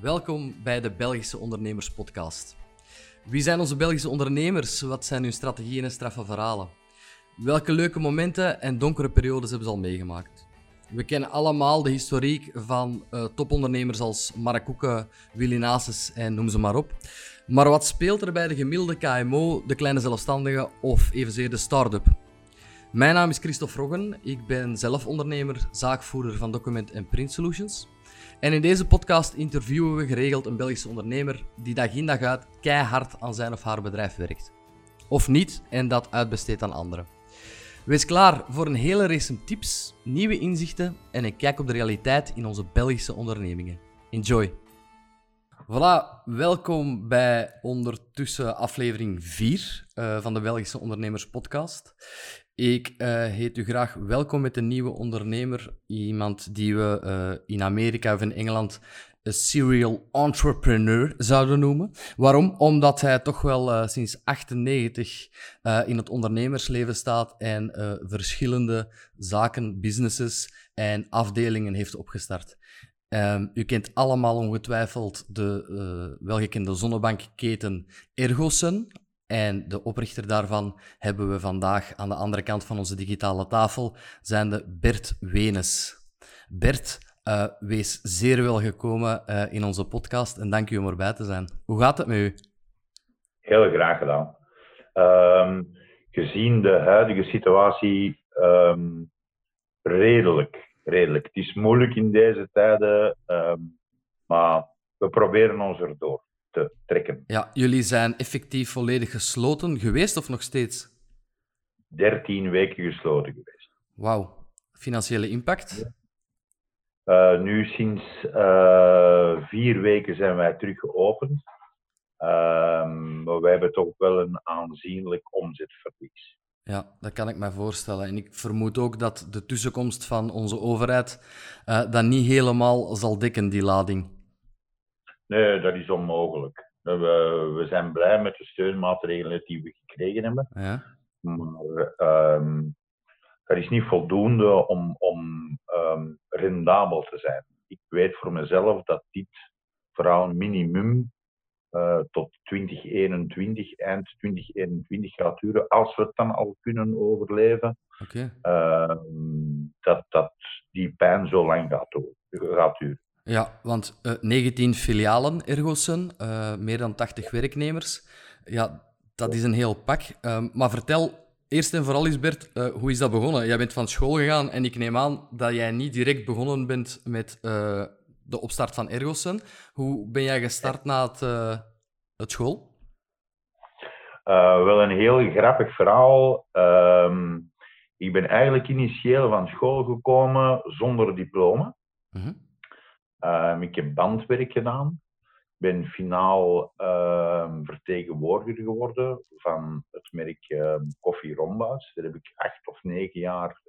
Welkom bij de Belgische Ondernemerspodcast. Wie zijn onze Belgische ondernemers? Wat zijn hun strategieën en straffe verhalen? Welke leuke momenten en donkere periodes hebben ze al meegemaakt? We kennen allemaal de historiek van topondernemers als Mark Koeken, Willy Nasus en noem ze maar op. Maar wat speelt er bij de gemiddelde KMO, de kleine zelfstandige of evenzeer de start-up? Mijn naam is Christophe Roggen, ik ben zelf ondernemer, zaakvoerder van Document and Print Solutions. En in deze podcast interviewen we geregeld een Belgische ondernemer die dag in dag uit keihard aan zijn of haar bedrijf werkt. Of niet, en dat uitbesteedt aan anderen. Wees klaar voor een hele race tips, nieuwe inzichten en een kijk op de realiteit in onze Belgische ondernemingen. Enjoy! Voilà, welkom bij ondertussen aflevering 4 van de Belgische Ondernemers Podcast. Ik heet u graag welkom met een nieuwe ondernemer. Iemand die we in Amerika of in Engeland een serial entrepreneur zouden noemen. Waarom? Omdat hij toch wel sinds 1998 in het ondernemersleven staat en verschillende zaken, businesses en afdelingen heeft opgestart. U kent allemaal ongetwijfeld de welgekende zonnebankketen Ergosun. En de oprichter daarvan hebben we vandaag aan de andere kant van onze digitale tafel, zijnde Bert Wenes. Bert, wees zeer welgekomen in onze podcast en dank u om erbij te zijn. Hoe gaat het met u? Heel graag gedaan. Gezien de huidige situatie, redelijk. Het is moeilijk in deze tijden, maar we proberen ons erdoor te trekken. Ja, jullie zijn effectief volledig gesloten geweest of nog steeds? 13 weken gesloten geweest. Wauw. Financiële impact? Ja. Nu sinds 4 weken zijn wij terug geopend. Maar wij hebben toch wel een aanzienlijk omzetverlies. Ja, dat kan ik mij voorstellen. En ik vermoed ook dat de tussenkomst van onze overheid dat niet helemaal zal dekken, die lading. Nee, dat is onmogelijk. We zijn blij met de steunmaatregelen die we gekregen hebben. Ja. Maar dat is niet voldoende om rendabel te zijn. Ik weet voor mezelf dat dit vooral een minimum tot 2021, eind 2021 gaat duren. Als we het dan al kunnen overleven, okay. Dat die pijn zo lang gaat duren. Ja, want 19 filialen Ergosun, meer dan 80 werknemers. Ja, dat is een heel pak. Maar vertel eerst en vooral eens, Bert, hoe is dat begonnen? Jij bent van school gegaan en ik neem aan dat jij niet direct begonnen bent met de opstart van Ergosun. Hoe ben jij gestart na het school? Wel een heel grappig verhaal. Ik ben eigenlijk initieel van school gekomen zonder diploma. Mm-hmm. Ik heb bandwerk gedaan. Ik ben finaal vertegenwoordiger geworden van het merk Koffie Rombouts. Daar heb ik 8 of 9 jaar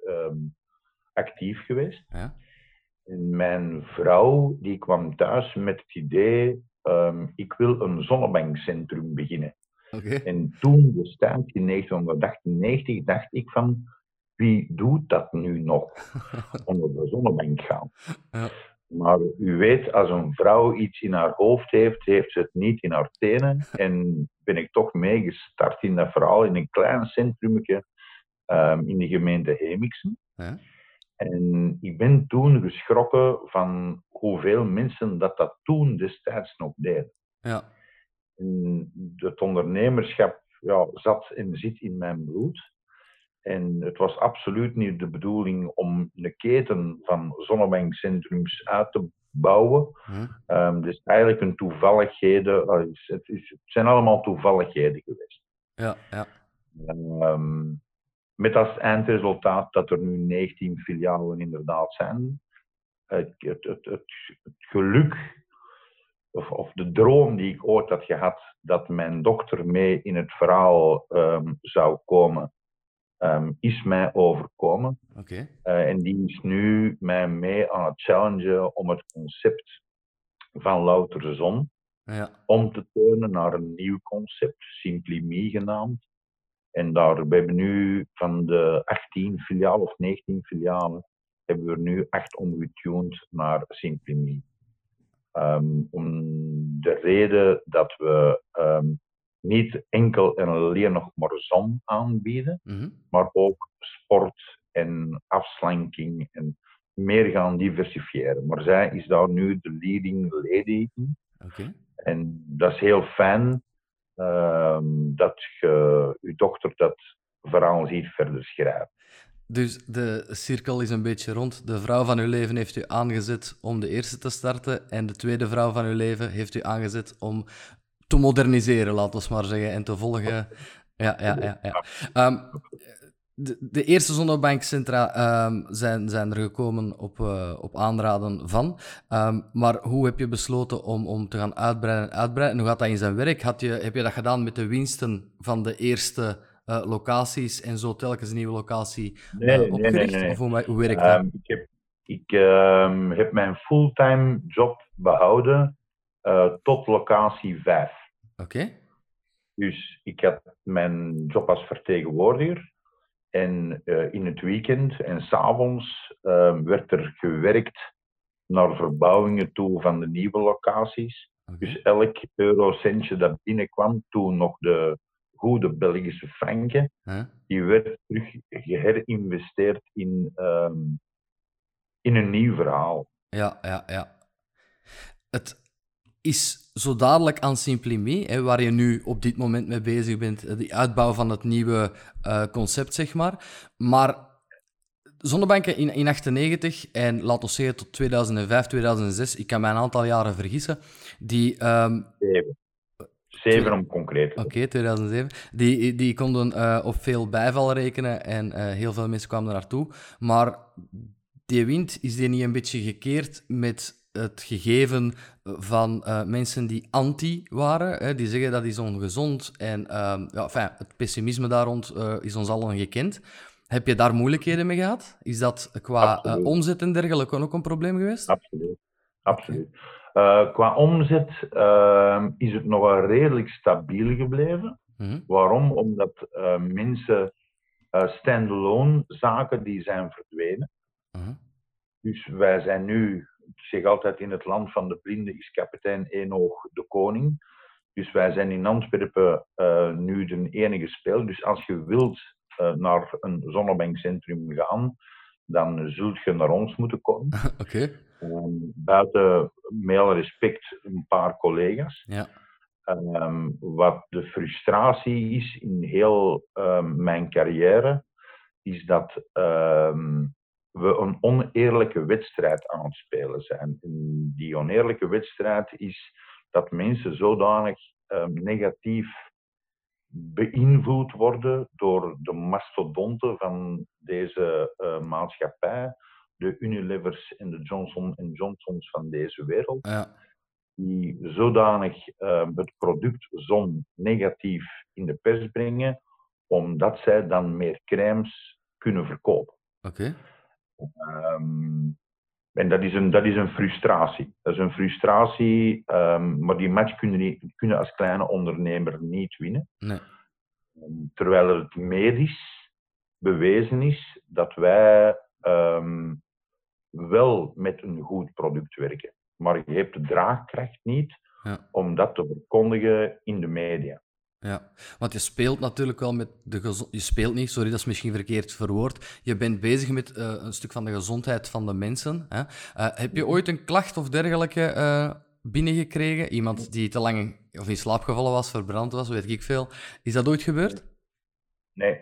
actief geweest. Ja. En mijn vrouw die kwam thuis met het idee, ik wil een zonnebankcentrum beginnen. Okay. En toen, destijds in 1998, dacht ik van, wie doet dat nu nog? Onder de zonnebank gaan. Ja. Maar u weet, als een vrouw iets in haar hoofd heeft, heeft ze het niet in haar tenen. En ben ik toch meegestart in dat verhaal in een klein centrumje in de gemeente Hemiksen. Ja. En ik ben toen geschrokken van hoeveel mensen dat toen destijds nog deden. Ja. En het ondernemerschap zat en zit in mijn bloed. En het was absoluut niet de bedoeling om een keten van zonnebankcentrums uit te bouwen. Dus eigenlijk een toevalligheden. Het zijn allemaal toevalligheden geweest. Ja, ja. Met als eindresultaat dat er nu 19 filialen inderdaad zijn. Het geluk of de droom die ik ooit had gehad dat mijn dochter mee in het verhaal zou komen. Is mij overkomen. Okay. En die is nu mij mee aan het challengen om het concept van Loutere Zon om te turnen naar een nieuw concept, SimplyMe genaamd. En daar, we hebben nu van de 18 filialen of 19 filialen, hebben we er nu 8 omgetuned naar SimplyMe. Om de reden dat we niet enkel en alleen nog maar zon aanbieden, maar ook sport en afslanking en meer gaan diversifiëren. Maar zij is daar nu de leading lady in. Okay. En dat is heel fijn dat je je dochter dat verhaal ziet verder schrijven. Dus de cirkel is een beetje rond. De vrouw van uw leven heeft u aangezet om de eerste te starten en de tweede vrouw van uw leven heeft u aangezet om te moderniseren, laten we maar zeggen, en te volgen. Ja. De eerste zonnebankcentra zijn er gekomen op aanraden van. Maar hoe heb je besloten om te gaan uitbreiden? Hoe gaat dat in zijn werk? Heb je dat gedaan met de winsten van de eerste locaties en zo telkens een nieuwe locatie opgericht? Nee. Of hoe werkt dat? Ik heb mijn fulltime job behouden tot locatie 5. Okay. Dus ik had mijn job als vertegenwoordiger. En in het weekend en 's avonds werd er gewerkt naar verbouwingen toe van de nieuwe locaties. Dus elk eurocentje dat binnenkwam, toen nog de goede Belgische franken, die werd terug geherinvesteerd in een nieuw verhaal. Ja. Het is zo dadelijk aan SimplyMe, waar je nu op dit moment mee bezig bent, de uitbouw van het nieuwe concept, zeg maar. Maar zonnebanken in 1998 en laten we zeggen tot 2005, 2006, ik kan mij een aantal jaren vergissen, die... 7 om concreet te zijn. Oké, 2007. Die konden op veel bijval rekenen en heel veel mensen kwamen er naartoe. Maar die wind, is die niet een beetje gekeerd met... het gegeven van mensen die anti waren, die zeggen dat is ongezond en het pessimisme daar rond is ons allen gekend. Heb je daar moeilijkheden mee gehad? Is dat qua omzet en dergelijke ook een probleem geweest? Absoluut. Okay. Qua omzet is het nog wel redelijk stabiel gebleven. Waarom? Omdat mensen stand-alone zaken die zijn verdwenen. Dus wij zijn nu... Ik zeg altijd, in het land van de blinden is kapitein Eenoog de koning. Dus wij zijn in Antwerpen nu de enige speel. Dus als je wilt naar een zonnebankcentrum gaan, dan zult je naar ons moeten komen. Okay. Buiten, met alle respect, een paar collega's. Ja. Wat de frustratie is in heel mijn carrière, is dat... we een oneerlijke wedstrijd aan het spelen zijn. En die oneerlijke wedstrijd is dat mensen zodanig negatief beïnvloed worden door de mastodonten van deze maatschappij, de Unilevers en de Johnson & Johnsons van deze wereld, die zodanig het product zon negatief in de pers brengen, omdat zij dan meer crèmes kunnen verkopen. Okay. En dat is een frustratie. Dat is een frustratie, maar die match kunnen als kleine ondernemer niet winnen. Nee. Terwijl het medisch bewezen is dat wij wel met een goed product werken. Maar je hebt de draagkracht niet om dat te verkondigen in de media. Ja, want je speelt natuurlijk wel met de gezondheid... Je speelt niet, sorry, dat is misschien verkeerd verwoord. Je bent bezig met een stuk van de gezondheid van de mensen. Hè? Heb je ooit een klacht of dergelijke binnengekregen? Iemand die te lang of in slaap gevallen was, verbrand was, weet ik veel. Is dat ooit gebeurd? Nee.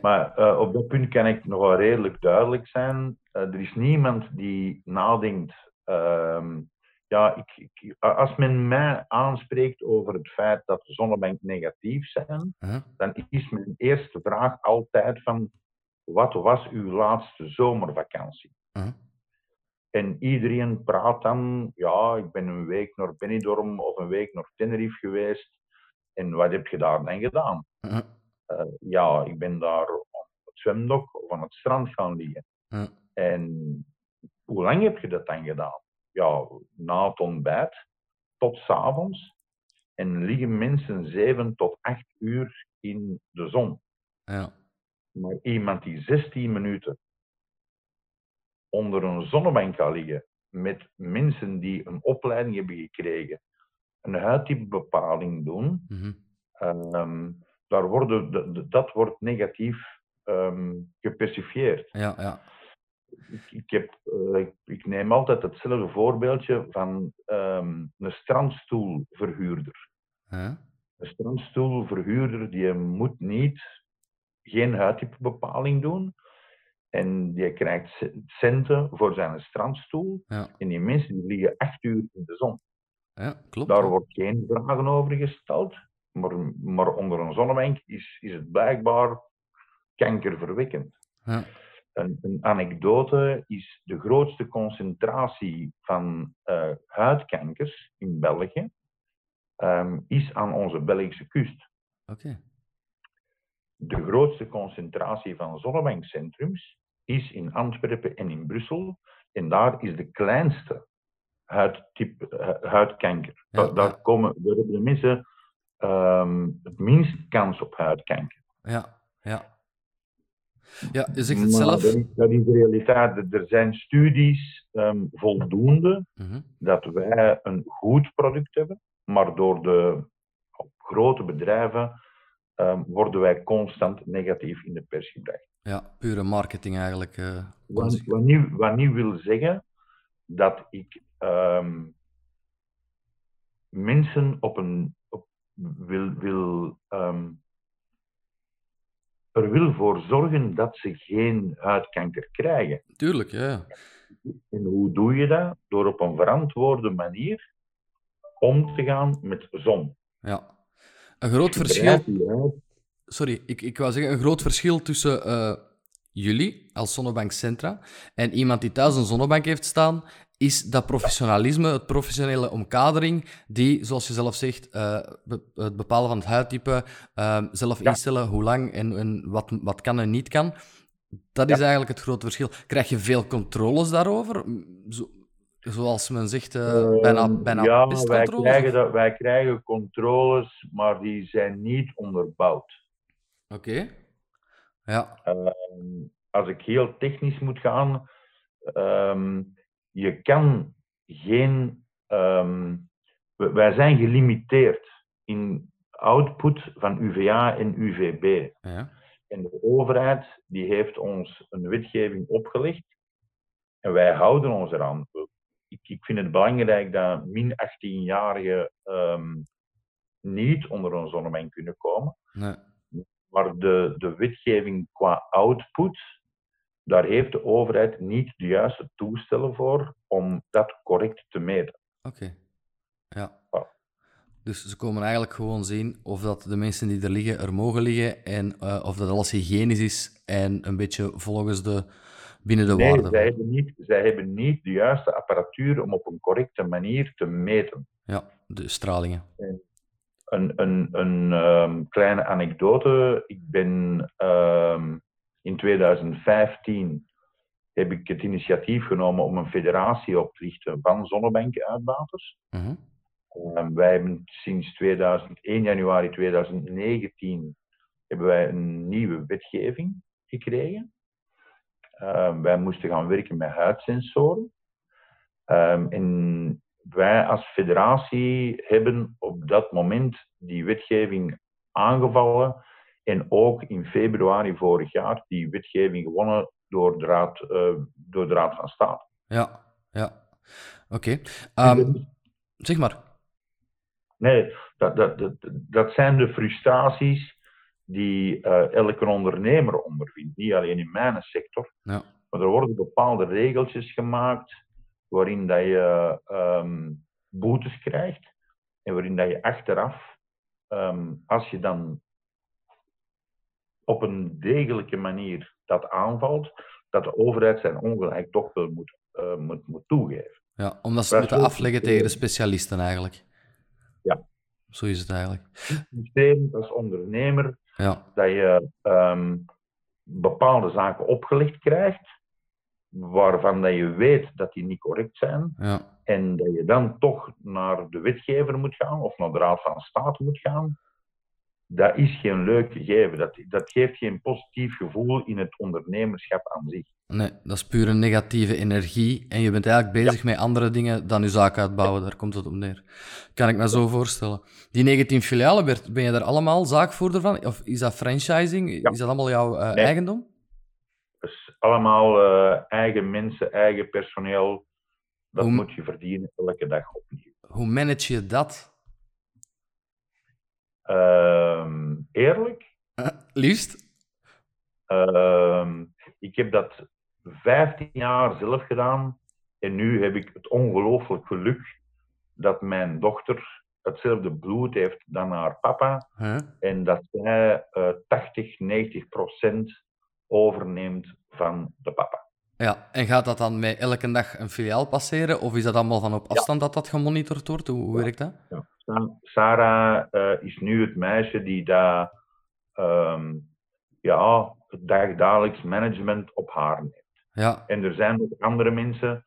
Maar op dat punt kan ik nog wel redelijk duidelijk zijn. Er is niemand die nadenkt... als men mij aanspreekt over het feit dat de zonnebank negatief zijn, dan is mijn eerste vraag altijd van, wat was uw laatste zomervakantie? En iedereen praat dan, ik ben een week naar Benidorm of een week naar Tenerife geweest. En wat heb je daar dan gedaan? Ik ben daar op het zwemdok of aan het strand gaan liggen. En hoe lang heb je dat dan gedaan? Na het ontbijt tot 's avonds en liggen mensen 7 tot 8 uur in de zon. Ja. Maar iemand die 16 minuten onder een zonnebank gaat liggen met mensen die een opleiding hebben gekregen, een huidtypebepaling doen, daar worden dat wordt negatief gepersifieerd. Ja, ja. Ik neem altijd hetzelfde voorbeeldje van een strandstoelverhuurder. Huh? Een strandstoelverhuurder die moet geen huidtypebepaling doen. En die krijgt centen voor zijn strandstoel. Ja. En die mensen die liggen 8 uur in de zon. Ja, klopt, daar wordt geen vragen over gesteld. Maar onder een zonnebank is het blijkbaar kankerverwekkend. Ja. Een anekdote is de grootste concentratie van huidkankers in België is aan onze Belgische kust. Okay. De grootste concentratie van zonnebankcentrums is in Antwerpen en in Brussel. En daar is de kleinste huidkanker. Ja, daar hebben de mensen het minst kans op huidkanker. Ja, ja. Ja, je zegt het zelf. Dat is de realiteit. Er zijn studies voldoende dat wij een goed product hebben, maar door de grote bedrijven worden wij constant negatief in de pers gebracht. Ja, pure marketing eigenlijk. Wat niet wil zeggen dat ik mensen er wil voor zorgen dat ze geen huidkanker krijgen. Tuurlijk, ja. En hoe doe je dat? Door op een verantwoorde manier om te gaan met zon. Ja. Een groot verschil... Sorry, ik wou zeggen, een groot verschil tussen jullie als zonnebankcentra en iemand die thuis een zonnebank heeft staan, is dat professionalisme, het professionele omkadering, die, zoals je zelf zegt, het bepalen van het huidtype, zelf instellen hoe lang en wat kan en niet kan. Dat is eigenlijk het grote verschil. Krijg je veel controles daarover? Zoals men zegt, bijna ja, pestcontroles? Wij krijgen controles, maar die zijn niet onderbouwd. Oké. Okay. Ja. Als ik heel technisch moet gaan... Je kan geen... wij zijn gelimiteerd in output van UVA en UVB. Ja. En de overheid die heeft ons een wetgeving opgelegd en wij houden ons eraan. Ik vind het belangrijk dat min 18-jarigen niet onder een zonnebank kunnen komen. Nee. Maar de wetgeving qua output... Daar heeft de overheid niet de juiste toestellen voor om dat correct te meten. Oké. Okay. Ja. Voilà. Dus ze komen eigenlijk gewoon zien of dat de mensen die er liggen er mogen liggen en of dat alles hygiënisch is en een beetje volgens binnen de waarden. Zij hebben niet de juiste apparatuur om op een correcte manier te meten. Ja, de stralingen. Een kleine anekdote. Ik ben... In 2015 heb ik het initiatief genomen om een federatie op te richten van zonnebankuitbaters. Wij hebben sinds 1 januari 2019 hebben wij een nieuwe wetgeving gekregen. Wij moesten gaan werken met huidsensoren. En wij als federatie hebben op dat moment die wetgeving aangevallen... En ook in februari vorig jaar die wetgeving gewonnen door de Raad van State. Ja, ja. Oké. Okay. Zeg maar. Nee, dat zijn de frustraties die elke ondernemer ondervindt. Niet alleen in mijn sector. Ja. Maar er worden bepaalde regeltjes gemaakt waarin dat je boetes krijgt. En waarin dat je achteraf, als je dan... op een degelijke manier dat aanvalt, dat de overheid zijn ongelijk toch wel moet toegeven. Ja, omdat ze het moeten afleggen tegen de specialisten eigenlijk. Ja. Zo is het eigenlijk. Het systeem als ondernemer, dat je bepaalde zaken opgelegd krijgt, waarvan dat je weet dat die niet correct zijn, en dat je dan toch naar de wetgever moet gaan, of naar de Raad van State moet gaan, Dat is geen leuk gegeven. Dat geeft geen positief gevoel in het ondernemerschap aan zich. Nee, dat is puur een negatieve energie. En je bent eigenlijk bezig met andere dingen dan je zaak uitbouwen. Daar komt het op neer. Kan ik me zo voorstellen. Die 19 filialen, Bert, ben je daar allemaal zaakvoerder van? Of is dat franchising? Ja. Is dat allemaal jouw eigendom? Dus allemaal eigen mensen, eigen personeel. Dat moet je verdienen elke dag opnieuw. Hoe manage je dat? Eerlijk. Liefst? Ik heb dat 15 jaar zelf gedaan. En nu heb ik het ongelooflijk geluk dat mijn dochter hetzelfde bloed heeft dan haar papa. Huh? En dat zij 80-90% overneemt van de papa. Ja, en gaat dat dan met elke dag een filiaal passeren? Of is dat allemaal van op afstand dat gemonitord wordt? Hoe werkt dat? Ja. Sarah is nu het meisje die daar het dagelijks management op haar neemt. Ja. En er zijn ook andere mensen.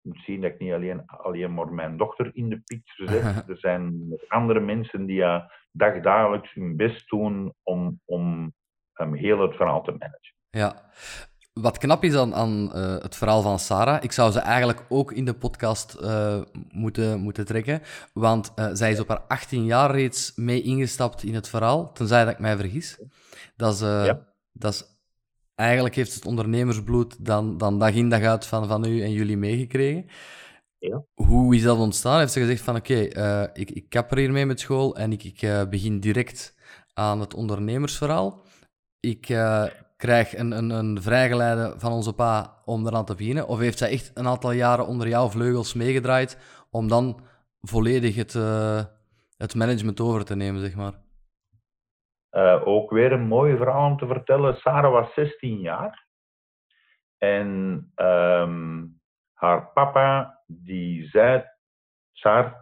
Ik moet zien dat ik niet alleen maar mijn dochter in de picture zet. Er zijn andere mensen die dagelijks hun best doen om heel het verhaal te managen. Ja. Wat knap is aan het verhaal van Sarah, ik zou ze eigenlijk ook in de podcast moeten trekken, want zij is op haar 18 jaar reeds mee ingestapt in het verhaal, tenzij dat ik mij vergis. Eigenlijk heeft het ondernemersbloed dan dag in dag uit van u en jullie meegekregen. Ja. Hoe is dat ontstaan? Heeft ze gezegd van ik kap er hiermee met school en ik begin direct aan het ondernemersverhaal. Ik krijg een vrijgeleide van onze pa om eraan te beginnen? Of heeft zij echt een aantal jaren onder jouw vleugels meegedraaid om dan volledig het management over te nemen, zeg maar? Ook weer een mooi verhaal om te vertellen. Sarah was 16 jaar en haar papa die zei: Sarah,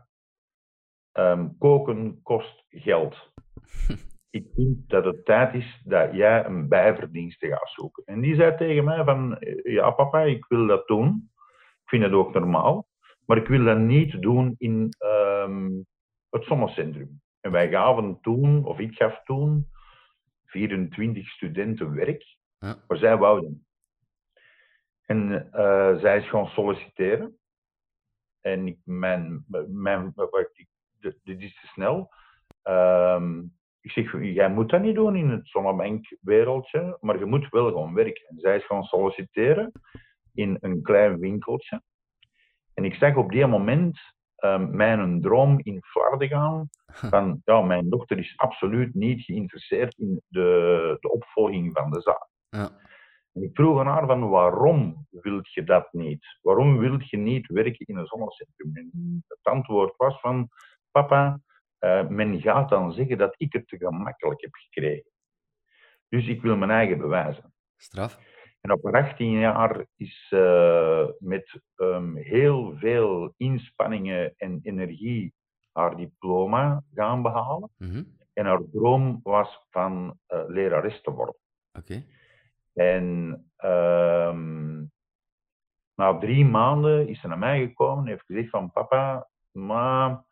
koken kost geld. Ik vind dat het tijd is dat jij een bijverdienste gaat zoeken. En die zei tegen mij van, ja papa, ik wil dat doen. Ik vind het ook normaal. Maar ik wil dat niet doen in het zonnescentrum. En wij gaven toen, of ik gaf toen, 24 studenten werk. Ja. Maar zij wouden. En zij is gaan solliciteren. En dit is te snel. Ik zeg, jij moet dat niet doen in het zonnebankwereldje, maar je moet wel gewoon werken. En zij is gaan solliciteren in een klein winkeltje. En ik zag op die moment mijn droom in flarden gaan. Van, ja, mijn dochter is absoluut niet geïnteresseerd in de opvolging van de zaak. Ja. En ik vroeg aan haar van, waarom wil je dat niet? Waarom wil je niet werken in een zonnecentrum? En het antwoord was van, papa... men gaat dan zeggen dat ik het te gemakkelijk heb gekregen. Dus ik wil mijn eigen bewijzen. Straf. En op 18 jaar is met heel veel inspanningen en energie haar diploma gaan behalen. Mm-hmm. En haar droom was van lerares te worden. Okay. En na 3 maanden is ze naar mij gekomen en heeft gezegd van papa, maar...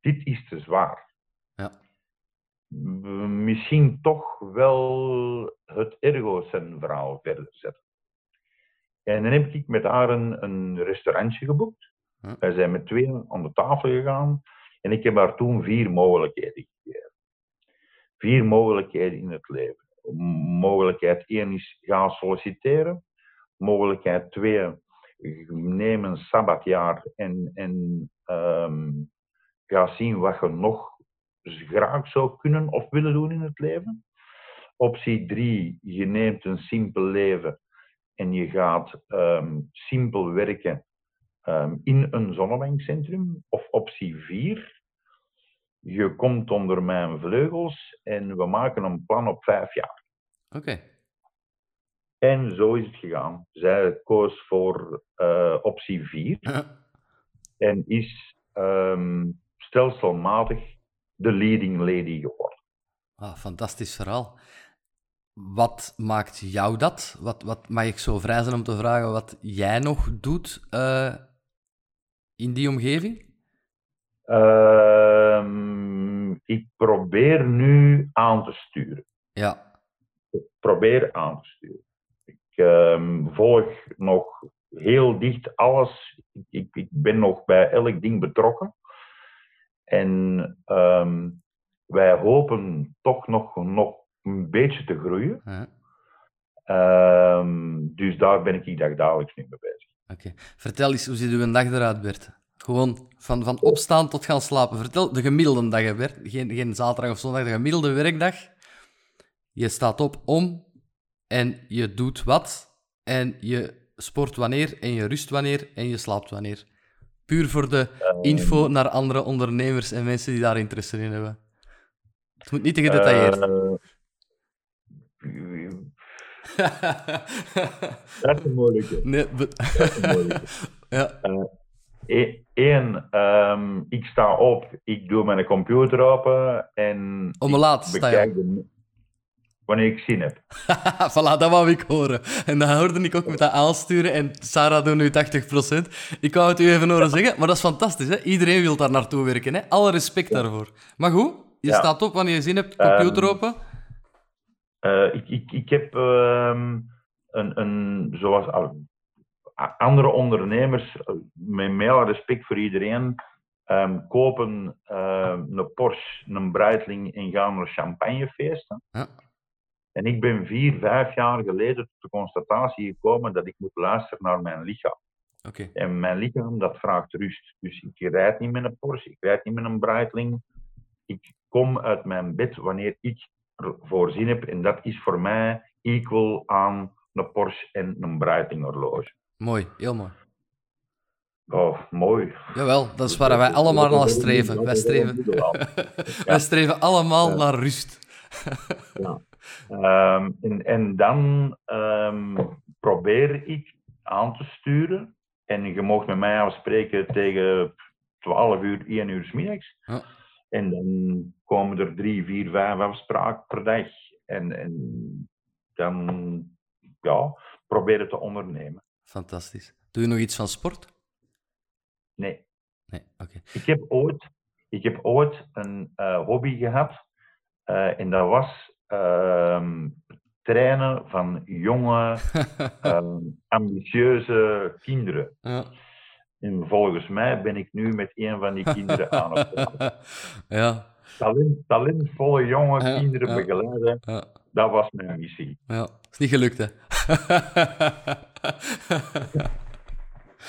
dit is te zwaar. Ja. Misschien toch wel het Ergosun-verhaal verder zetten. En dan heb ik met haar een restaurantje geboekt. Ja. Wij zijn met 2 aan de tafel gegaan. En ik heb haar toen 4 mogelijkheden gegeven. 4 mogelijkheden in het leven. Mogelijkheid 1 is gaan solliciteren. Mogelijkheid 2, neem een sabbatjaar en ga zien wat je nog graag zou kunnen of willen doen in het leven. Optie 3, je neemt een simpel leven en je gaat simpel werken in een zonnebankcentrum. Of optie 4, je komt onder mijn vleugels en we maken een plan op 5 jaar. Oké. En zo is het gegaan. Zij koos voor optie 4 en is... stelselmatig de leading lady geworden. Ah, fantastisch verhaal. Wat maakt jou dat? Wat mag ik zo vrij zijn om te vragen wat jij nog doet in die omgeving? ik probeer nu aan te sturen. Ja. Ik probeer aan te sturen. Ik volg nog heel dicht alles. Ik ben nog bij elk ding betrokken. En wij hopen toch nog een beetje te groeien. Ja. Dus daar ben ik dagelijks mee bezig. Okay. Vertel eens, hoe ziet uw dag eruit, Bert? Gewoon van opstaan tot gaan slapen. Vertel de gemiddelde dag, hè, Bert. Geen zaterdag of zondag, de gemiddelde werkdag. Je staat op om en je doet wat. En je sport wanneer en je rust wanneer en je slaapt wanneer. Puur voor de info naar andere ondernemers en mensen die daar interesse in hebben. Het moet niet te gedetailleerd. Dat is een moeilijke. Nee, ja. Ik sta op, ik doe mijn computer open en om me laat sta je. Wanneer ik zin heb. Voilà, dat wou ik horen. En dat hoorde ik ook met dat aansturen. En Sarah doet nu 80%. Ik wou het u even horen zeggen, maar dat is fantastisch. Hè? Iedereen wil daar naartoe werken. Hè? Alle respect daarvoor. Maar goed, je staat op wanneer je zin hebt, computer open. Ik heb zoals andere ondernemers, met meer respect voor iedereen, kopen een Porsche, een Breitling en gaan naar champagnefeesten. Ja. En ik ben 4-5 jaar geleden tot de constatatie gekomen dat ik moet luisteren naar mijn lichaam. Okay. En mijn lichaam, dat vraagt rust. Dus ik rijd niet met een Porsche, ik rijd niet met een Breitling. Ik kom uit mijn bed wanneer ik voorzien heb. En dat is voor mij equal aan een Porsche en een Breitling horloge. Mooi, heel mooi. Oh, mooi. Jawel, dat is waar wij allemaal naar streven. Wij streven allemaal naar rust. Ja. En dan probeer ik aan te sturen. En je mag met mij afspreken tegen 12 uur, 1 uur 's middags. Ja. En dan komen er 3, 4, 5 afspraken per dag. En dan proberen te ondernemen. Fantastisch. Doe je nog iets van sport? Nee, okay. Ik heb ooit een hobby gehad. En dat was trainen van jonge, ambitieuze kinderen. Ja. En volgens mij ben ik nu met een van die kinderen aan het praten. Ja. Talentvolle jonge kinderen begeleiden, dat was mijn missie. Ja, is niet gelukt, hè?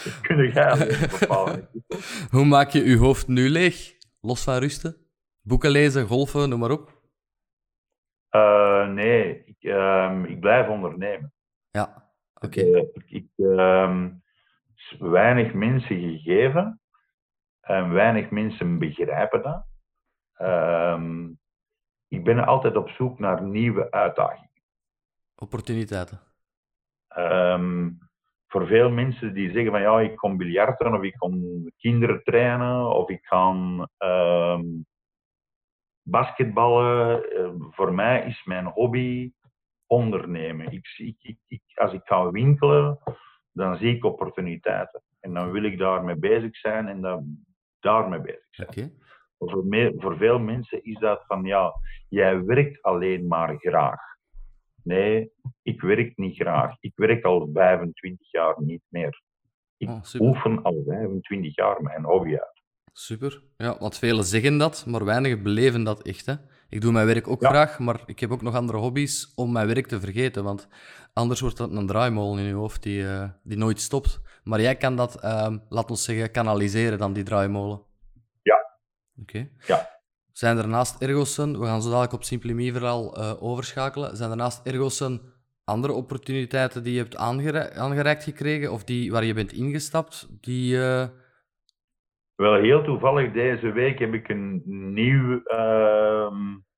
Dat kun je eigenlijk bepalen. Hoe maak je je hoofd nu leeg? Los van rusten? Boeken lezen, golfen, noem maar op. Nee, ik blijf ondernemen. Ja, oké. Okay. Weinig mensen gegeven en weinig mensen begrijpen dat. Ik ben altijd op zoek naar nieuwe uitdagingen. Opportuniteiten. Voor veel mensen die zeggen van ja, ik kom biljarten of ik kom kinderen trainen of ik ga basketballen. Voor mij is mijn hobby ondernemen. Als ik ga winkelen, dan zie ik opportuniteiten. En dan wil ik daarmee bezig zijn en daarmee bezig zijn. Okay. Voor veel mensen is dat van, ja, jij werkt alleen maar graag. Nee, ik werk niet graag. Ik werk al 25 jaar niet meer. Ik oefen al 25 jaar mijn hobby uit. Super. Ja, want velen zeggen dat, maar weinigen beleven dat echt, hè. Ik doe mijn werk ook graag, maar ik heb ook nog andere hobby's om mijn werk te vergeten. Want anders wordt dat een draaimolen in je hoofd die nooit stopt. Maar jij kan dat, laat ons zeggen, kanaliseren dan, die draaimolen. Ja. Oké. Ja. Zijn er naast Ergosun, we gaan zo dadelijk op SimplyMe vooral overschakelen, zijn er naast Ergosun andere opportuniteiten die je hebt aangereikt gekregen of die waar je bent ingestapt, die... Wel, heel toevallig deze week heb ik een nieuwe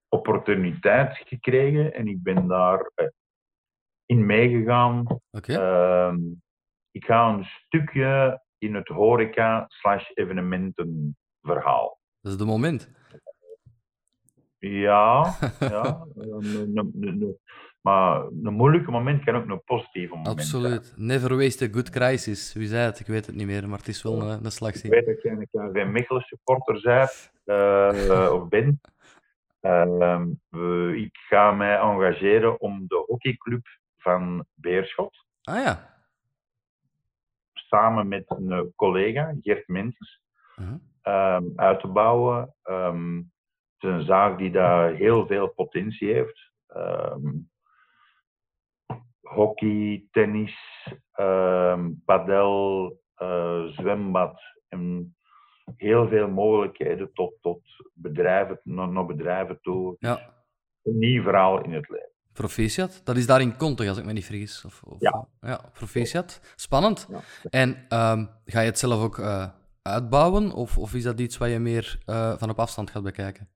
opportuniteit gekregen en ik ben daar in meegegaan. Okay. Ik ga een stukje in het horeca/evenementenverhaal. Dat is het moment. Ja. Maar een moeilijke moment kan ook een positieve moment zijn. Absoluut. Never waste a good crisis. Wie zei het? Ik weet het niet meer, maar het is wel een slagzin. Ik weet dat jij een KV Mechelen supporter bent. of ben. Ik ga mij engageren om de hockeyclub van Beerschot. Ah ja. Samen met een collega, Gert Mints, uit te bouwen. Het is een zaak die daar heel veel potentie heeft. Hockey, tennis, padel, zwembad en heel veel mogelijkheden tot bedrijven, naar bedrijven toe. Ja. Een nieuw verhaal in het leven. Proficiat, dat is daar in Contig, als ik me niet vergis. Ja, proficiat. Spannend. Ja. En ga je het zelf ook uitbouwen of is dat iets wat je meer van op afstand gaat bekijken?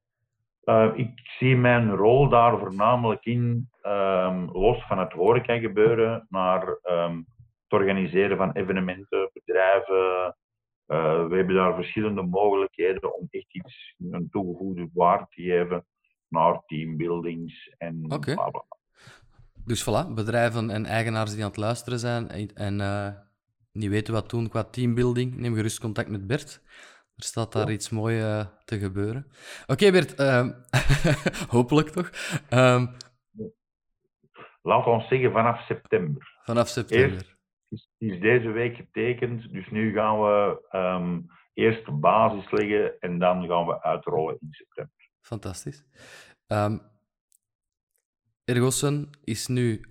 Ik zie mijn rol daar voornamelijk in, los van het horeca gebeuren, naar het organiseren van evenementen, bedrijven. We hebben daar verschillende mogelijkheden om echt iets, een toegevoegde waarde te geven naar teambuildings en bla bla. Dus voilà, bedrijven en eigenaars die aan het luisteren zijn en niet weten wat doen qua teambuilding, neem gerust contact met Bert. Er staat daar iets moois te gebeuren. Oké, Bert, hopelijk toch? Laat ons zeggen vanaf september. Vanaf september. Is deze week getekend, dus nu gaan we eerst de basis leggen en dan gaan we uitrollen in september. Fantastisch. Ergosun is nu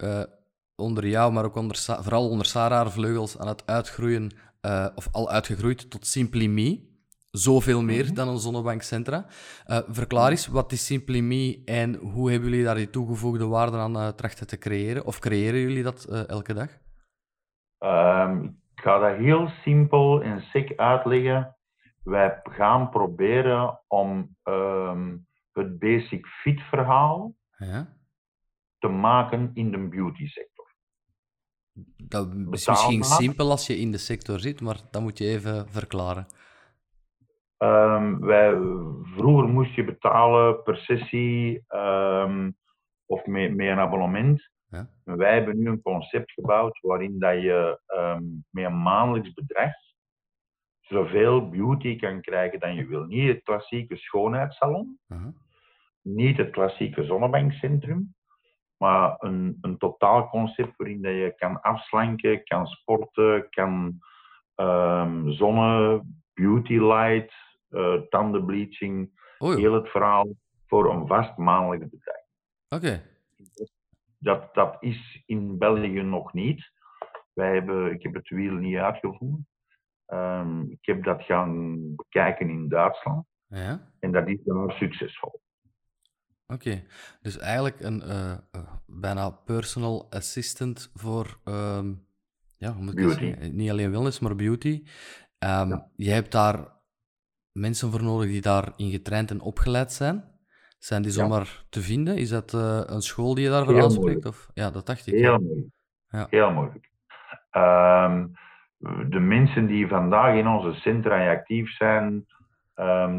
onder jou, maar ook vooral onder Sarah haar vleugels aan het uitgroeien, of al uitgegroeid, tot SimplyMe. Zoveel meer dan een zonnebankcentra. Verklaar eens, wat is SimplyMe en hoe hebben jullie daar die toegevoegde waarde aan trachten te creëren? Of creëren jullie dat elke dag? Ik ga dat heel simpel en sec uitleggen. Wij gaan proberen om het BasicFit verhaal te maken in de beauty sector. Dat is misschien simpel als je in de sector zit, maar dat moet je even verklaren. Vroeger moest je betalen per sessie of met een abonnement. Ja. Wij hebben nu een concept gebouwd waarin dat je met een maandelijks bedrag zoveel beauty kan krijgen dan je wil. Niet het klassieke schoonheidssalon, niet het klassieke zonnebankcentrum, maar een totaalconcept waarin dat je kan afslanken, kan sporten, kan zonne, beauty light, tandenbleaching, heel het verhaal voor een vast maandelijk bedrag. Oké. Dat is in België nog niet. Ik heb het wiel niet uitgevoerd. Ik heb dat gaan bekijken in Duitsland. Ja? En dat is dan succesvol. Oké. Dus eigenlijk een bijna personal assistant voor... hoe moet ik dat zeggen? Niet alleen wellness, maar beauty. Je hebt daar mensen voor nodig die daarin getraind en opgeleid zijn. Zijn die zomaar te vinden? Is dat een school die je daarvoor aanspreekt? Of? Ja, dat dacht ik. Heel moeilijk. Ja. Heel moeilijk. De mensen die vandaag in onze centra actief zijn,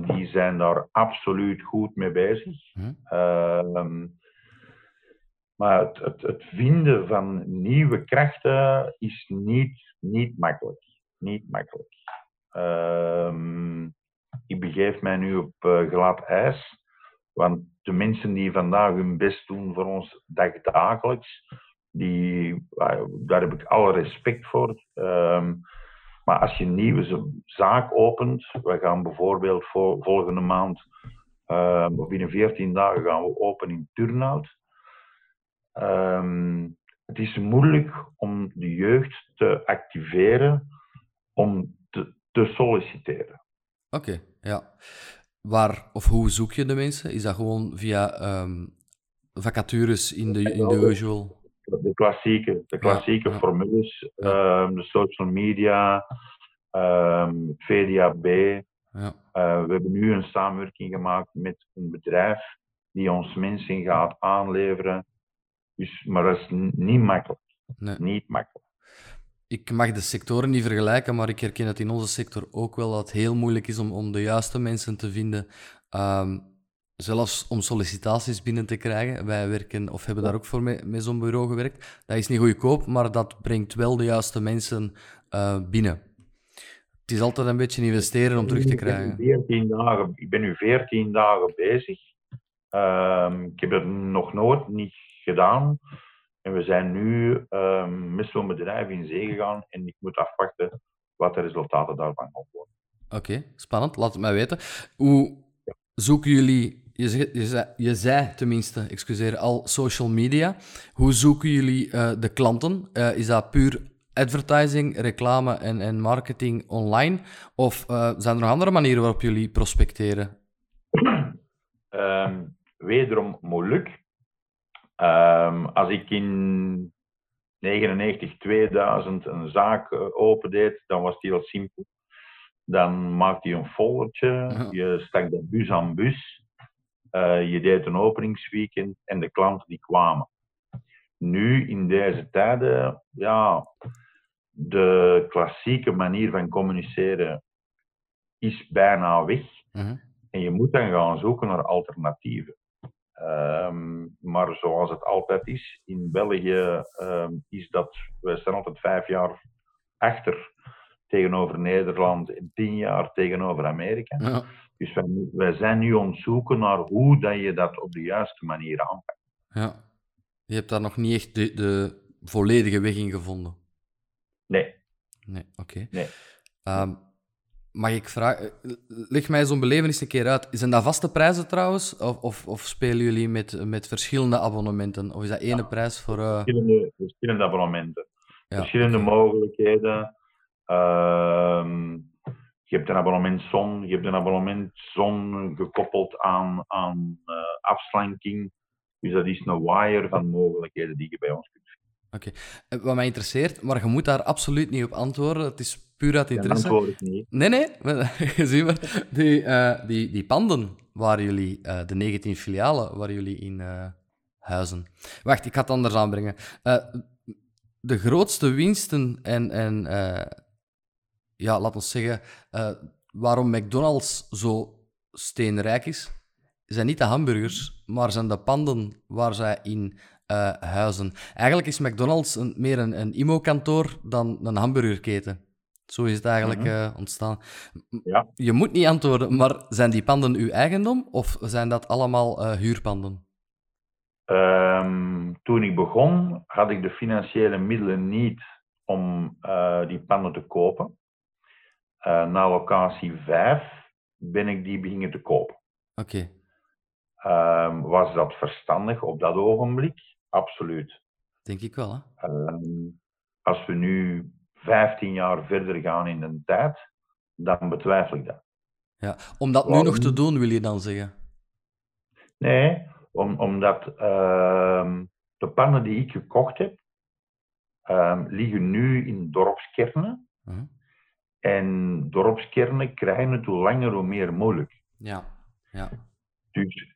die zijn daar absoluut goed mee bezig. Maar het vinden van nieuwe krachten is niet makkelijk. Niet makkelijk. Ik begeef mij nu op glad ijs. Want de mensen die vandaag hun best doen voor ons dagelijks, daar heb ik alle respect voor. Maar als je een nieuwe zaak opent, we gaan bijvoorbeeld volgende maand, of binnen 14 dagen gaan we open in Turnhout. Het is moeilijk om de jeugd te activeren om te solliciteren. Oké, ja. Waar of hoe zoek je de mensen? Is dat gewoon via vacatures in de usual? De klassieke formules, de social media, het VDAB. Ja. We hebben nu een samenwerking gemaakt met een bedrijf die ons mensen gaat aanleveren. Dus, maar dat is niet makkelijk. Nee. Niet makkelijk. Ik mag de sectoren niet vergelijken, maar ik herken het in onze sector ook wel dat het heel moeilijk is om de juiste mensen te vinden. Zelfs om sollicitaties binnen te krijgen. Wij werken, of hebben daar ook voor met zo'n bureau gewerkt. Dat is niet goedkoop, maar dat brengt wel de juiste mensen binnen. Het is altijd een beetje investeren om terug te krijgen. Ik ben nu 14 dagen bezig. Ik heb het nog nooit niet gedaan. En we zijn nu met zo'n bedrijf in zee gegaan. En ik moet afwachten wat de resultaten daarvan gaan worden. Oké, spannend. Laat het mij weten. Hoe zoeken jullie... Je zei al social media. Hoe zoeken jullie de klanten? Is dat puur advertising, reclame en marketing online? Of zijn er nog andere manieren waarop jullie prospecteren? Wederom moeilijk. Als ik in 1999, 2000 een zaak opendeed, dan was die wel simpel. Dan maakte je een foldertje, Je stak dat bus aan bus. Je deed een openingsweekend en de klanten die kwamen. Nu, in deze tijden, de klassieke manier van communiceren is bijna weg. Mm-hmm. En je moet dan gaan zoeken naar alternatieven. Maar zoals het altijd is, in België is dat... We staan altijd 5 jaar achter tegenover Nederland en 10 jaar tegenover Amerika. Ja. Dus wij zijn nu aan het zoeken naar hoe dat je dat op de juiste manier aanpakt. Ja. Je hebt daar nog niet echt de volledige weg in gevonden? Nee, oké. Okay. Mag ik vragen... Leg mij zo'n belevenis een keer uit. Zijn dat vaste prijzen trouwens? Of spelen jullie met verschillende abonnementen? Of is dat ene prijs voor... Verschillende abonnementen. Ja, verschillende mogelijkheden. Je hebt een abonnement zon. Je hebt een abonnement zon gekoppeld aan afslanking. Dus dat is een waaier van mogelijkheden die je bij ons kunt vinden. Oké. Wat mij interesseert, maar je moet daar absoluut niet op antwoorden. Het is puur uit interesse. Dat antwoord ik niet. Nee. Zie maar. Die panden waar jullie, de 19 filialen waar jullie in huizen. Wacht, ik ga het anders aanbrengen. De grootste winsten en laat ons zeggen, waarom McDonald's zo steenrijk is, zijn niet de hamburgers, maar zijn de panden waar zij in huizen. Eigenlijk is McDonald's meer een IMO-kantoor dan een hamburgerketen. Zo is het eigenlijk ontstaan. Ja. Je moet niet antwoorden, maar zijn die panden uw eigendom of zijn dat allemaal huurpanden? Toen ik begon, had ik de financiële middelen niet om die panden te kopen. Na locatie 5 ben ik die beginnen te kopen. Oké. Was dat verstandig op dat ogenblik? Absoluut. Denk ik wel, hè? Als we nu 15 jaar verder gaan in de tijd, dan betwijfel ik dat. Ja, om dat nu nog te doen, wil je dan zeggen? Nee, omdat de pannen die ik gekocht heb, liggen nu in dorpskernen. Mm-hmm. En dorpskernen krijgen het hoe langer hoe meer moeilijk. Ja. Dus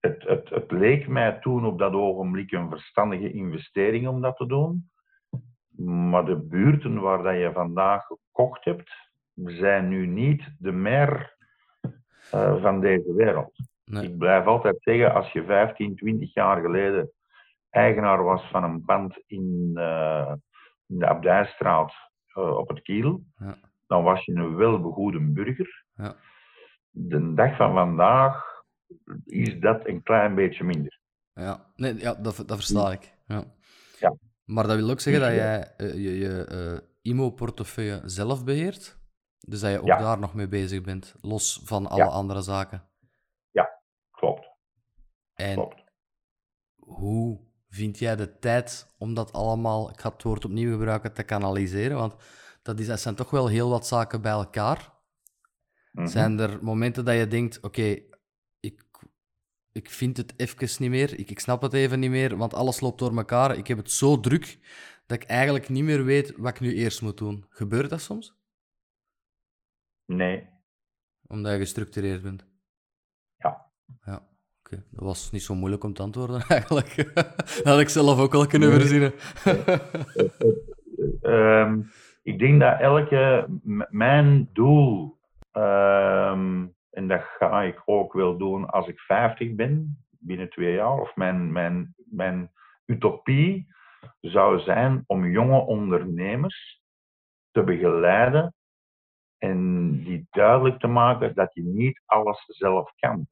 het leek mij toen op dat ogenblik een verstandige investering om dat te doen. Maar de buurten waar dat je vandaag gekocht hebt, zijn nu niet de mer van deze wereld. Nee. Ik blijf altijd zeggen, als je 15, 20 jaar geleden eigenaar was van een pand in de Abdijstraat op het Kiel, dan was je een welbegoede burger. Ja. De dag van vandaag is dat een klein beetje minder. Ja, dat versta ik. Ja. Ja. Maar dat wil ook zeggen dat jij je IMO-portefeuille zelf beheert, dus dat je ook daar nog mee bezig bent, los van alle andere zaken. Ja, klopt. En hoe vind jij de tijd om dat allemaal, ik ga het woord opnieuw gebruiken, te kanaliseren? Want dat zijn toch wel heel wat zaken bij elkaar. Mm-hmm. Zijn er momenten dat je denkt, oké, ik vind het even niet meer, ik snap het even niet meer, want alles loopt door elkaar. Ik heb het zo druk dat ik eigenlijk niet meer weet wat ik nu eerst moet doen. Gebeurt dat soms? Nee. Omdat je gestructureerd bent? Ja. Oké, dat was niet zo moeilijk om te antwoorden eigenlijk. Dat had ik zelf ook al kunnen verzinnen. Ik denk dat mijn doel, en dat ga ik ook wel doen als ik 50 ben, binnen 2 jaar, of mijn utopie zou zijn om jonge ondernemers te begeleiden En die duidelijk te maken dat je niet alles zelf kan.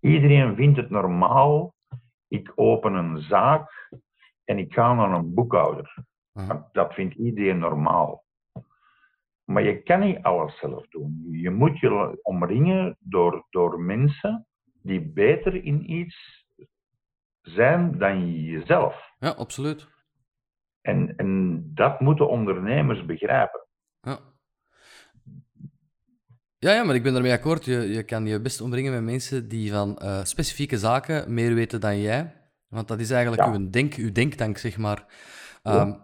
Iedereen vindt het normaal. Ik open een zaak en ik ga naar een boekhouder. Dat vindt iedereen normaal. Maar je kan niet alles zelf doen. Je moet je omringen door mensen die beter in iets zijn dan jezelf. Ja, absoluut. En dat moeten ondernemers begrijpen. Ja. Ja, maar ik ben ermee akkoord. Je kan je best omringen met mensen die van specifieke zaken meer weten dan jij. Want dat is eigenlijk uw denktank, zeg maar.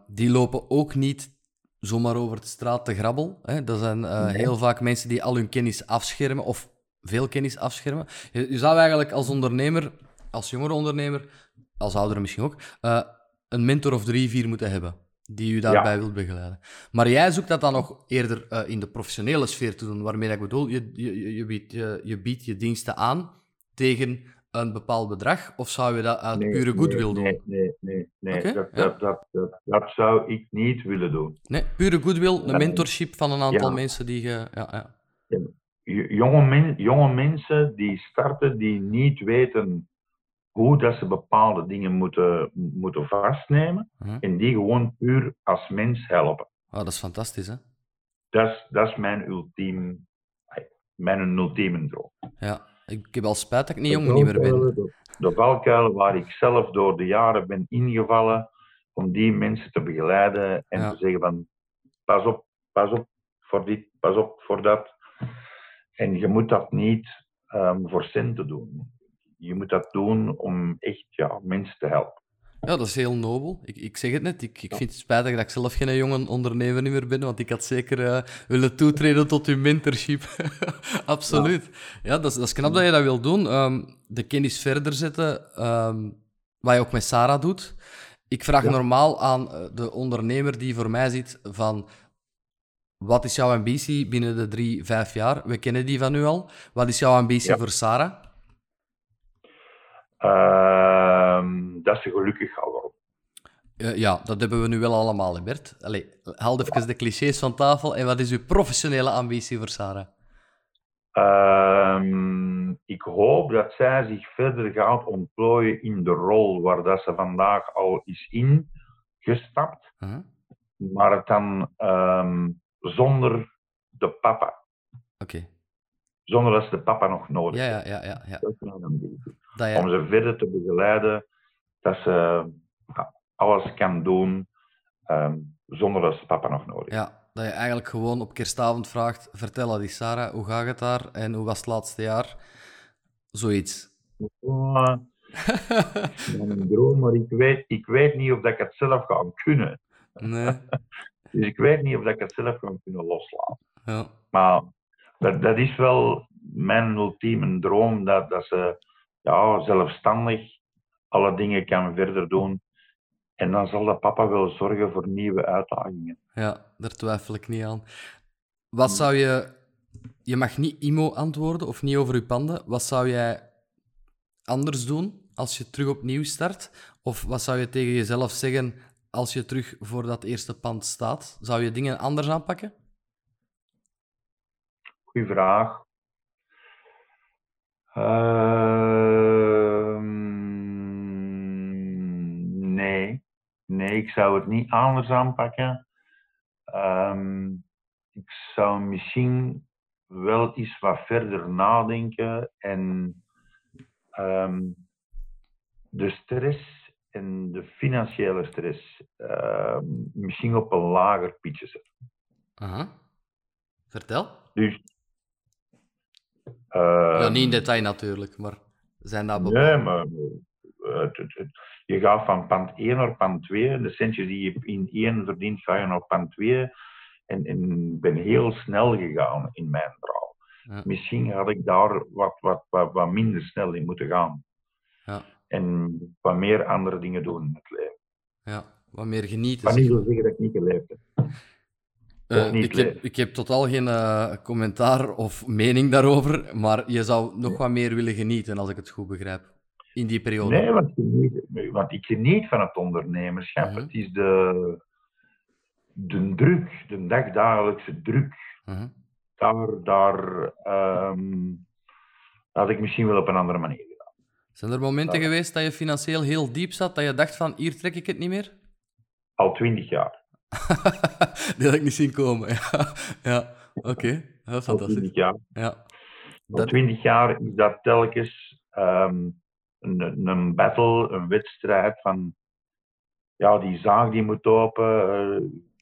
Die lopen ook niet zomaar over de straat te grabbel. Hè. Dat zijn heel vaak mensen die al hun kennis afschermen, of veel kennis afschermen. Je zou eigenlijk als ondernemer, als jongere ondernemer, als ouder misschien ook, een mentor of 3-4 moeten hebben. Die u daarbij wilt begeleiden. Maar jij zoekt dat dan nog eerder in de professionele sfeer te doen. Waarmee ik bedoel, je biedt je diensten aan tegen een bepaald bedrag? Of zou je dat uit pure goodwill doen? Nee. Okay? Dat zou ik niet willen doen. Nee, pure goodwill, een mentorship van een aantal mensen die... Jonge mensen die starten, die niet weten... hoe dat ze bepaalde dingen moeten vastnemen en die gewoon puur als mens helpen. Oh, dat is fantastisch, hè? Dat is mijn ultieme droom. Ja, ik heb al spijt dat ik niet meer ben. De valkuil waar ik zelf door de jaren ben ingevallen om die mensen te begeleiden en te zeggen van pas op voor dit, pas op voor dat. En je moet dat niet voor centen doen. Je moet dat doen om echt mensen te helpen. Ja, dat is heel nobel. Ik zeg het net, ik vind het spijtig dat ik zelf geen jonge ondernemer meer ben, want ik had zeker willen toetreden tot uw mentorship. Absoluut. Ja, dat is knap dat je dat wil doen. De kennis verder zetten, wat je ook met Sarah doet. Ik vraag normaal aan de ondernemer die voor mij zit van... Wat is jouw ambitie binnen de 3-5 jaar? We kennen die van u al. Wat is jouw ambitie voor Sarah? Dat ze gelukkig gaan worden. Dat hebben we nu wel allemaal, Bert. Allee, haal even de clichés van tafel. En wat is uw professionele ambitie voor Sarah? Ik hoop dat zij zich verder gaat ontplooien in de rol waar dat ze vandaag al is ingestapt. Maar het dan zonder de papa. Oké. Zonder dat ze de papa nog nodig heeft. Ja. Dat is mijn ambitie. Om ze verder te begeleiden, dat ze alles kan doen zonder dat ze papa nog nodig heeft. Ja, dat je eigenlijk gewoon op kerstavond vraagt, vertel aan die Sarah, hoe gaat het daar en hoe was het laatste jaar? Zoiets. Mijn droom, maar ik weet niet of ik het zelf ga kunnen. Nee. Dus ik weet niet of ik het zelf ga kunnen loslaten. Ja. Maar dat is wel mijn ultieme droom, dat ze... zelfstandig alle dingen kan verder doen. En dan zal de papa wel zorgen voor nieuwe uitdagingen. Ja, daar twijfel ik niet aan. Wat zou je... Je mag niet IMO antwoorden of niet over je panden. Wat zou jij anders doen als je terug opnieuw start? Of wat zou je tegen jezelf zeggen als je terug voor dat eerste pand staat? Zou je dingen anders aanpakken? Goeie vraag. Nee, ik zou het niet anders aanpakken. Ik zou misschien wel eens wat verder nadenken en de stress en de financiële stress misschien op een lager pitje zetten. Vertel. Dus... niet in detail natuurlijk, maar zijn dat bepaalde? Nee, maar je gaat van pand 1 naar pand 2. En de centjes die je in 1 verdient, ga je naar pand 2. En ben heel snel gegaan in mijn verhaal. Ja. Misschien had ik daar wat minder snel in moeten gaan. Ja. En wat meer andere dingen doen in het leven. Ja, wat meer genieten. Maar niet wil zeggen dat ik niet geleefd heb. Ik heb totaal geen commentaar of mening daarover, maar je zou nog wat meer willen genieten, als ik het goed begrijp, in die periode. Nee, want ik geniet van het ondernemerschap. Het is de... de druk, de dagdagelijkse druk, daar had ik misschien wel op een andere manier gedaan. Zijn er momenten geweest dat je financieel heel diep zat, dat je dacht van, hier trek ik het niet meer? Al 20 jaar. Die had ik niet zien komen. Oké. Dat is fantastisch. 20 jaar. Ja. Al 20 jaar is dat telkens een battle, een wedstrijd van... Ja, die zaag die moet open,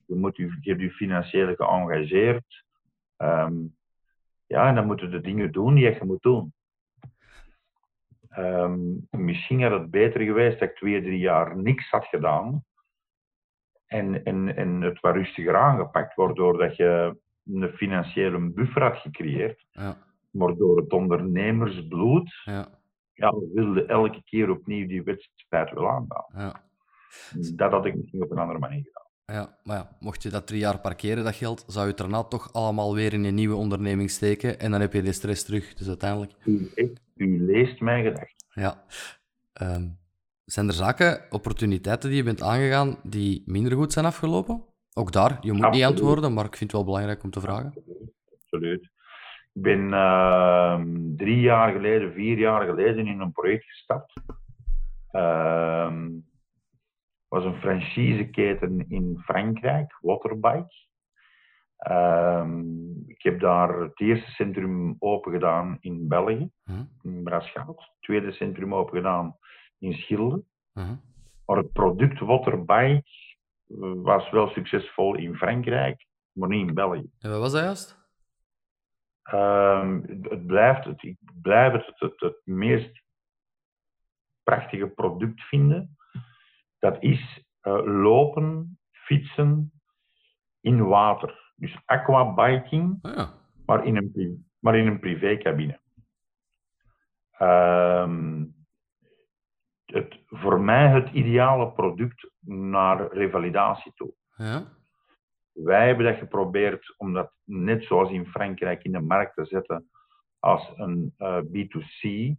je hebt je financieel geëngageerd. En dan moeten de dingen doen die je moet doen. Misschien had het beter geweest dat ik 2-3 jaar niks had gedaan en het wat rustiger aangepakt, waardoor dat je een financiële buffer had gecreëerd. Ja. Maar door het ondernemersbloed wilde elke keer opnieuw die wedstrijd wel aanbouwen. Ja. Dat had ik misschien op een andere manier gedaan. Ja, maar ja, mocht je dat 3 jaar parkeren, dat geld, zou je het daarna toch allemaal weer in je nieuwe onderneming steken en dan heb je de stress terug, dus uiteindelijk... U leest mijn gedachten. Ja. Zijn er zaken, opportuniteiten die je bent aangegaan die minder goed zijn afgelopen? Ook daar, je moet niet antwoorden, maar ik vind het wel belangrijk om te vragen. Absoluut. Ik ben 4 jaar geleden in een project gestapt. Was een franchiseketen in Frankrijk, Waterbike. Ik heb daar het eerste centrum open gedaan in België, in Brasschaat. Het tweede centrum open gedaan in Schilden. Maar het product Waterbike was wel succesvol in Frankrijk, maar niet in België. En wat was dat juist? Ik blijf het meest prachtige product vinden. Dat is lopen, fietsen in water. Dus aquabiking, maar in een privécabine. Voor mij het ideale product naar revalidatie toe. Ja. Wij hebben dat geprobeerd om dat net zoals in Frankrijk in de markt te zetten als een B2C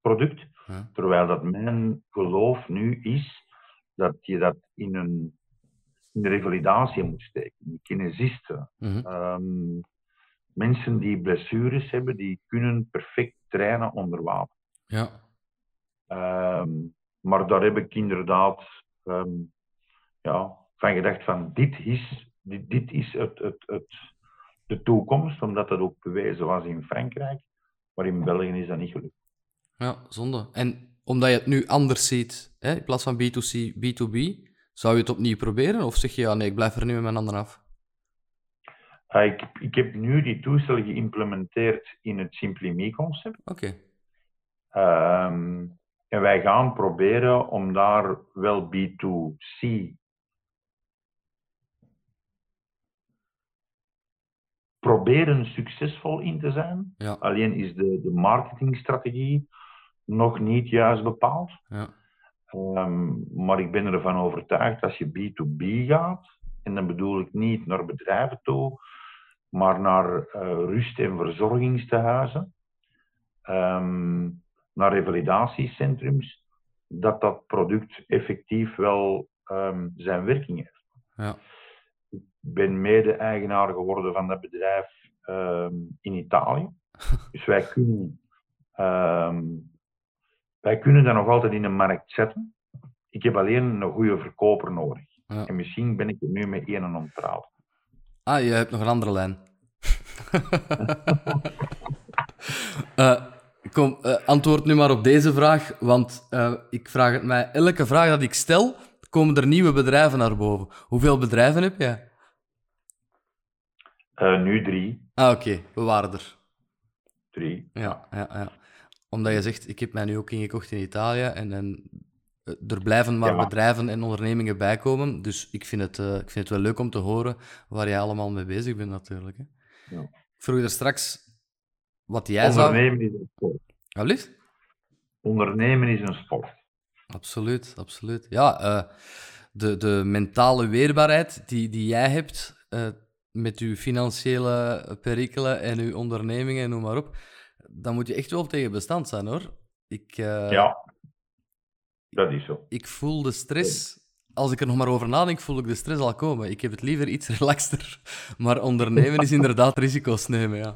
product. Ja. Terwijl dat mijn geloof nu is dat je dat in een revalidatie moet steken. Kinesisten, mensen die blessures hebben, die kunnen perfect trainen onder water. Ja. Maar daar heb ik inderdaad van gedacht van dit is de toekomst, omdat dat ook bewezen was in Frankrijk, maar in België is dat niet gelukt. Ja, zonde. En omdat je het nu anders ziet, hè, in plaats van B2C, B2B, zou je het opnieuw proberen? Of zeg je, ik blijf er nu met mijn handen af? Ik heb nu die toestellen geïmplementeerd in het SimplyMe-concept. Oké. En wij gaan proberen om daar wel B2C... proberen succesvol in te zijn. Ja. Alleen is de marketingstrategie nog niet juist bepaald. Ja. Maar ik ben ervan overtuigd dat als je B2B gaat, en dan bedoel ik niet naar bedrijven toe, maar naar rust- en verzorgingstehuizen, naar revalidatiecentrums, dat product effectief wel zijn werking heeft. Ja. Ik ben mede-eigenaar geworden van dat bedrijf in Italië. Dus wij kunnen dat nog altijd in de markt zetten. Ik heb alleen een goede verkoper nodig. Ja. En misschien ben ik er nu met één aan het praten. Ah, je hebt nog een andere lijn. Antwoord nu maar op deze vraag, want ik vraag het mij. Elke vraag dat ik stel, komen er nieuwe bedrijven naar boven. Hoeveel bedrijven heb jij? Nu 3. Ah, oké. We waren er. 3. Ja. Omdat je zegt, ik heb mij nu ook ingekocht in Italië en er blijven maar bedrijven en ondernemingen bij komen. Dus ik vind het wel leuk om te horen waar jij allemaal mee bezig bent, natuurlijk. Hè. Ja. Ik vroeg je er straks wat jij zou... Ondernemen is een sport. Alsjeblieft? Ondernemen is een sport. Absoluut, absoluut. Ja, de mentale weerbaarheid die jij hebt... met uw financiële perikelen en uw ondernemingen en noem maar op, dan moet je echt wel tegen bestand zijn, hoor. Ja, dat is zo. Ik voel de stress als ik er nog maar over nadenk, voel ik de stress al komen. Ik heb het liever iets relaxter. Maar ondernemen is inderdaad risico's nemen, ja.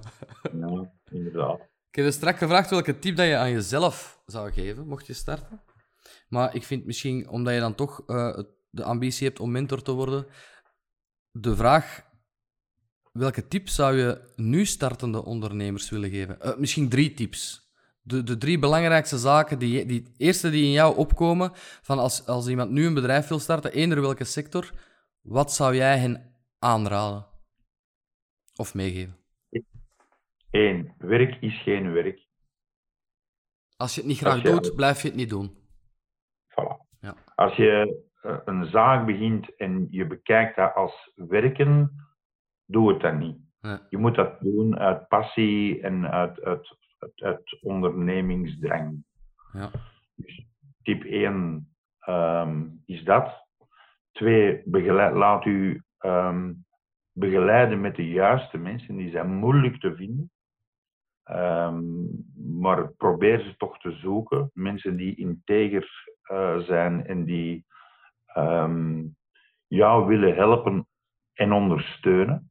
Ja, inderdaad. Ik heb dus straks gevraagd welke tip dat je aan jezelf zou geven, mocht je starten. Maar ik vind misschien, omdat je dan toch de ambitie hebt om mentor te worden, de vraag... Welke tips zou je nu startende ondernemers willen geven? Misschien 3 tips. De 3 belangrijkste zaken, die eerste die in jou opkomen, van als iemand nu een bedrijf wil starten, eender welke sector, wat zou jij hen aanraden? Of meegeven? 1. Werk is geen werk. Als je het niet graag doet, blijf je het niet doen. Voilà. Ja. Als je een zaak begint en je bekijkt dat als werken... Doe het dan niet. Ja. Je moet dat doen uit passie en uit ondernemingsdrang. Ja. Dus tip 1 is dat. 2, laat u begeleiden met de juiste mensen. Die zijn moeilijk te vinden. Maar probeer ze toch te zoeken. Mensen die integer zijn en die jou willen helpen en ondersteunen.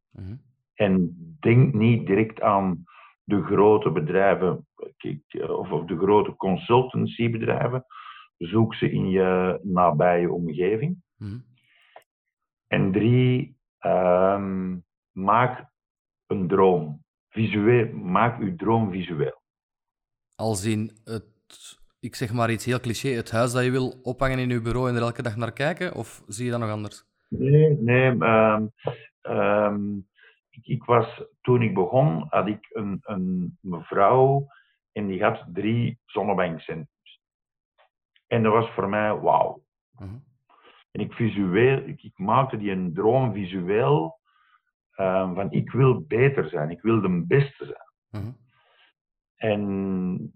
En denk niet direct aan de grote bedrijven of de grote consultancybedrijven. Zoek ze in je nabije omgeving. En 3, maak een droom. Visueel, maak uw droom visueel. Als in het, ik zeg maar iets heel cliché, het huis dat je wil ophangen in je bureau en er elke dag naar kijken? Of zie je dat nog anders? Nee. Toen ik begon, had ik een mevrouw en die had 3 zonnebankcentrums. En dat was voor mij wauw. En ik maakte die een droom visueel van ik wil beter zijn, ik wil de beste zijn. En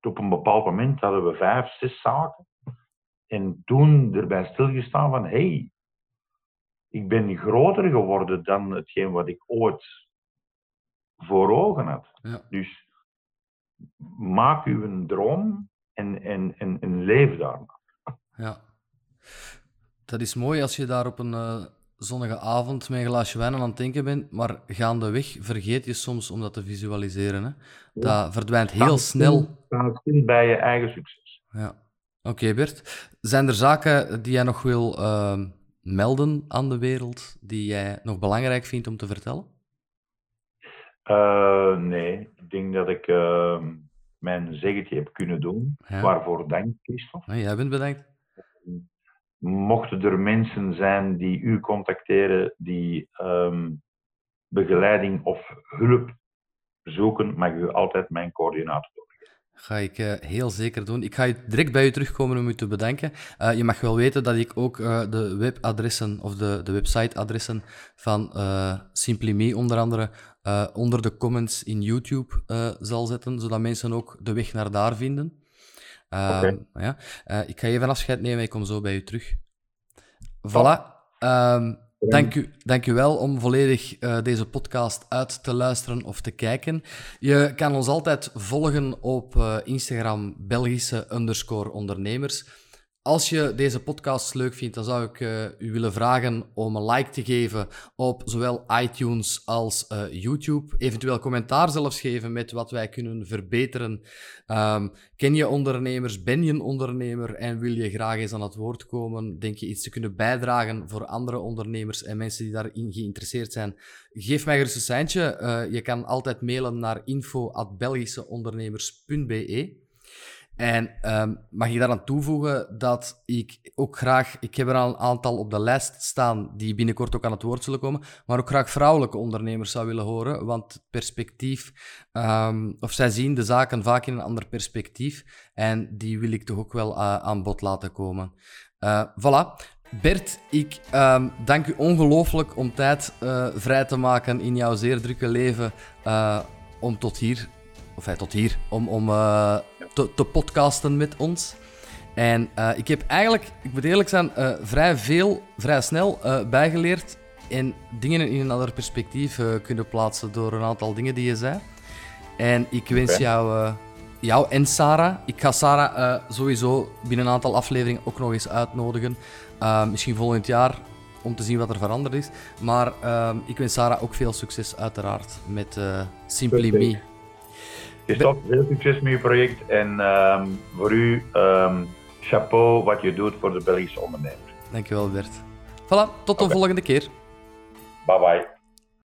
op een bepaald moment hadden we 5, 6 zaken. En toen erbij stilgestaan van hey, ik ben groter geworden dan hetgeen wat ik ooit voor ogen had. Ja. Dus maak u een droom en leef daarna. Ja. Dat is mooi als je daar op een zonnige avond met een glaasje wijn aan het denken bent, maar gaandeweg vergeet je soms om dat te visualiseren. Hè? Ja. Dat verdwijnt heel snel. Dat zit bij je eigen succes. Ja. Oké, Bert. Zijn er zaken die jij nog wil... melden aan de wereld die jij nog belangrijk vindt om te vertellen? Nee, ik denk dat ik mijn zeggetje heb kunnen doen. Ja. Waarvoor dank, Christophe. Jij bent bedankt. Mochten er mensen zijn die u contacteren, die begeleiding of hulp zoeken, mag u altijd mijn coördinator doen. Ga ik heel zeker doen. Ik ga direct bij u terugkomen om u te bedanken. Je mag wel weten dat ik ook de webadressen of de websiteadressen van SimplyMe onder andere onder de comments in YouTube zal zetten, zodat mensen ook de weg naar daar vinden. Ja. Ik ga even afscheid nemen, ik kom zo bij u terug. Voilà. Dank u wel om volledig deze podcast uit te luisteren of te kijken. Je kan ons altijd volgen op Instagram Belgische_ondernemers. Als je deze podcast leuk vindt, dan zou ik u willen vragen om een like te geven op zowel iTunes als YouTube. Eventueel commentaar zelfs geven met wat wij kunnen verbeteren. Ken je ondernemers? Ben je een ondernemer? En wil je graag eens aan het woord komen? Denk je iets te kunnen bijdragen voor andere ondernemers en mensen die daarin geïnteresseerd zijn? Geef mij gerust een seintje. Je kan altijd mailen naar info@belgischeondernemers.be. En mag ik daaraan toevoegen dat ik ook graag... Ik heb er al een aantal op de lijst staan die binnenkort ook aan het woord zullen komen, maar ook graag vrouwelijke ondernemers zou willen horen, want het perspectief... of zij zien de zaken vaak in een ander perspectief en die wil ik toch ook wel aan bod laten komen. Voilà. Bert, ik dank u ongelooflijk om tijd vrij te maken in jouw zeer drukke leven om tot hier... te podcasten met ons. En ik heb eigenlijk, ik moet eerlijk zijn, vrij snel bijgeleerd en dingen in een ander perspectief kunnen plaatsen door een aantal dingen die je zei. En ik wens jou en Sarah, ik ga Sarah sowieso binnen een aantal afleveringen ook nog eens uitnodigen Misschien volgend jaar, om te zien wat er veranderd is. Maar ik wens Sarah ook veel succes uiteraard met SimplyMe. Christophe, heel succes met je project en voor u chapeau wat je doet voor de Belgische ondernemer. Dankjewel Bert. Voilà, tot de volgende keer. Bye bye.